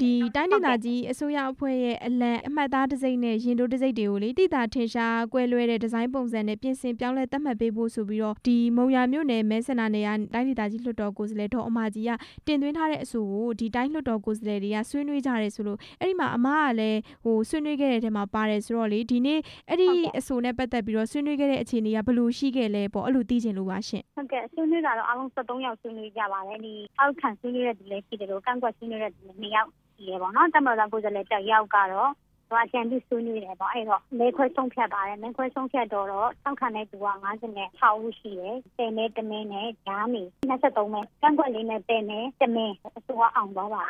The dining laji, Soya Pue, and my dad designated Yindo Desadeoli, did that Tisha, Quelue, design bombs and a pincin, Pialet, my baby Subiro, the Moya Mune, Messanane, and Dani Daji Lotogos, Leto Omadia, Tendwin Haresu, the Dino Lotogos Leria, Sunri Haresulu, Erima Amale, who soon get him a pares rolly, Dine, Eddie Sona Petabiro, soon get it in the Abalu, Shigale, or Lutis and Luashi. Okay, soon as I almost don't know soon we have any outcome sooner at the lake, can't go sooner at me out. Not the mother goes a letter, Yaugaro, what can be soon with Eva. Make her some care by and make her some care door, some connect one as a net. How she is, they made the main head, yummy. Nasatome, Tangualina, they made the main, so on Baba.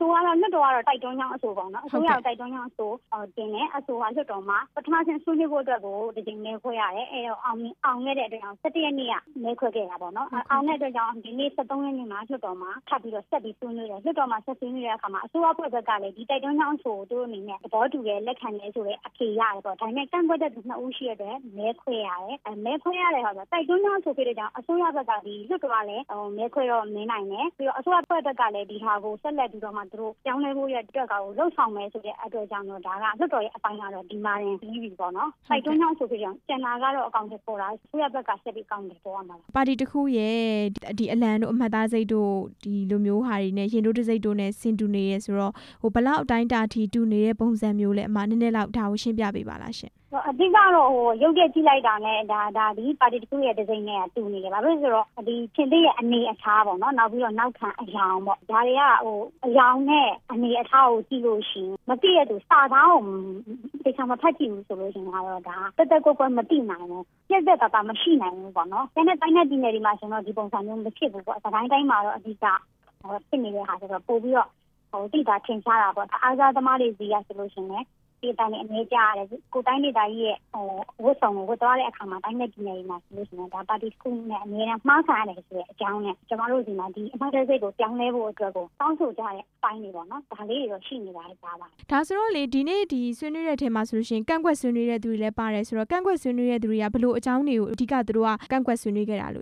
So I'm not all I don't know so on. So I don't know so, or Dene, as so as a Roma, but Martin soon would go, the Dene, who I'm ready around Saturnia, make her get abono. I'm not around the Nisa Doni Majoroma, Capito Sabi sooner as the Roma Saturnia come out. So up with the gallery, they don't know so doing it. About to wear like hands away a key, but I make them whether there's no share there, make her and make her. I don't know so good. So you have a gallery, look valley, or make her on the nine. So up with the gallery, have also let Roma. တို့ကြောင့်လည်းကိုရတက်ကောင်လှုပ်ဆောင်မယ်ဆိုတဲ့အတွေ့အကြုံတော့ဒါကအတော်ကြီးအပိုင်းကတော့ဒီမှာရင်ပြီးပြီပေါ့နော်။အဲတုန်းကဆိုကြရင်ကျန်တာကတော့အကောင့်ဖြစ်ပေါ်တာသူ့ရဲ့ဘက်ကစက်ပြီးကောင်းတယ်ပေါ့ပါတီတစ်ခုရဲ့ဒီအလန်တို့အမှတ်သားစိတ်တို့ဒီလိုမျိုးဟာတွေနဲ့ရင်တို့တစိတ်တို့နဲ့ဆင်တူနေရဆိုတော့ဟိုဘယ်လောက်အတိုင်းတာအထိတူနေတဲ့ပုံစံမျိုးလဲအမှန်နည်းနည်းလောက်ဒါကိုရှင်းပြပေးပါလားရှင်။ အဓိကတော့ဟိုရုပ်ရည်ကြည့်လိုက်တာနဲ့ဒါဒီပါတီတစ်ခုရဲ့ဒီဇိုင်းနဲ့တူနေတယ်။ဘာဖြစ်လို့ဆိုတော့ဒီခြေသေးရဲ့အနေအထားပေါ့နော်။နောက်ပြီးတော့နောက်ခံအရောင်ပေါ့။ဒါတွေကဟိုအရောင်နဲ့အနေအထားကိုကြည့်လို့ရှိရင်မသိရသူစားသားအောင်ဒီဆောင်မဖြစ်ဘူးပေါ့။အတိုင်းတိုင်းမှာတော့အဓိကအဖြစ်နေရတာဆိုတော့ပို့ပြီးတော့ဟိုတိတာထင်ရှားတာပေါ့။အားသာသမားတွေကြီးရဆိုလို့ရှိရင်လည်း ဒီတိုင်းနဲ့အနေကြရတယ်ကိုတိုင်းဒေသကြီးရဲ့ဟိုဝတ်ဆောင်ကိုဝတ်သွားတဲ့အအခါမှာတိုင်းနဲ့ဒီနေဒီမှာဆက်ဆက်ကိုပြောင်းလဲဖို့အတွက်ကိုတောင်းဆိုကြတယ်အပိုင်းတွေပေါ့နော်။ဒါလေးတွေတော့ရှိနေတာလေပါပါ။ဒါဆိုတော့လေဒီနေ့ဒီဆွေးနွေးတဲ့ထဲမှာဆိုလို့ရှိရင်ကန့်ကွက်ဆွေးနွေးတဲ့သူတွေလည်းပါတယ်ဆိုတော့ကန့်ကွက်ဆွေးနွေးတဲ့သူတွေကအဘလို့အကြောင်းတွေအဓိကသူတို့ကကန့်ကွက်ဆွေးနွေးကြတာပါ ဟ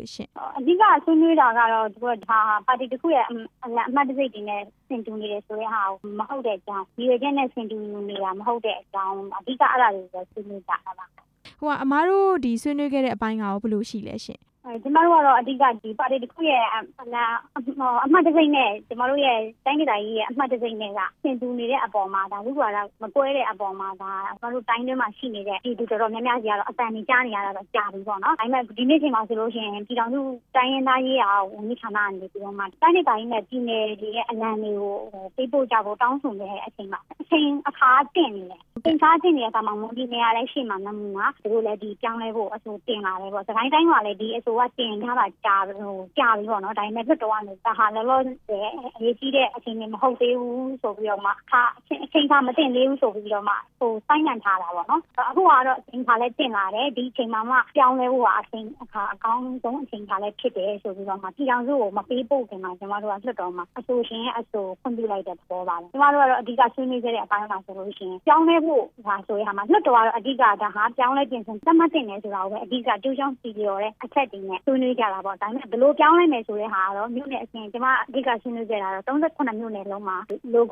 ိုအမားတို့ဒီဆွေးနွေးခဲ့တဲ့အပိုင်းဟာဘယ်လိုရှိလဲရှင် Tomorrow, Digati, but it could a mother's name, tomorrow, thank it. I mother's name, send to me a bomba, who are a bomba, who tiny machine, did the Romania, a tiny Jania, a Javivona. I'm a diminishing oscillation, and Pitan, who Diana, Unichanan, the woman. Tiny Diana, teenage, and then you people travel down from there, I think, saying a hard thing. Things are in the Monday, I shame, and the lady, young level, so thing I was a high time already. What thing have a job or I never do on the Hanalon, you see that I think in whole day rules of your mark, same time within rules of your mark. So sign and Halawano. Who are in Palatin are teaching Mamma, young level asking a gong, don't think I let it so we don't make young my people can like the drama. Association as so conduited for one. Tomorrow, a disaster is a final solution. Young level, so we have not to our Adiga, the half young legends and some thing as well. Adiga, do young video accepting. ဆိုတဲ့ဟာတော့မြို့နယ်အချင်းကျမဒီကဆွေးနွေးကြတာပေါ့ဒါပေမဲ့ဘယ်လို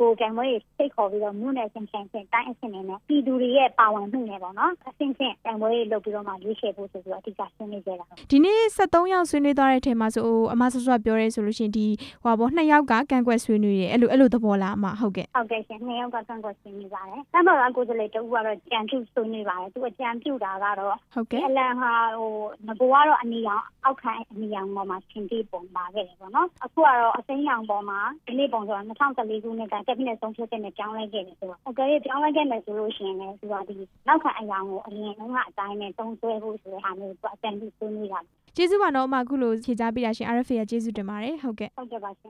ကြောင်းလိုက်မယ်ဆိုတဲ့ဟာတော့မြို့နယ်အချင်းကျမဒီကဆွေးနွေးကြတာတော့33ခုနှစ်မြို့နယ်လုံးမှာဒီ အခိုင်အမြန်ပေါ်မှာဒီနေ့ပုံစံ2014နဲ့ကတက်ပြီးတဲ့ဆုံးဖြတ်ချက်နဲ့ကြောင်းလိုက်ခဲ့တယ်ဆိုတော့အကယ်၍ကြောင်းလိုက်ခဲ့မယ်ဆိုလို့ရှိရင်လည်းသူကဒီနောက်ခံအရာကိုအရင်ကတိုင်းနဲ့တုံးဆွဲဖို့ဆိုတာမျိုးသူအတန်ကြီးဆွေးနွေးတာကျေးဇူးပါတော့အမအခုလိုဖြေကြားပေးတာရှင် RFA ကကျေးဇူးတင်ပါတယ်ဟုတ်ကဲ့ဟုတ်ကဲ့ပါရှင်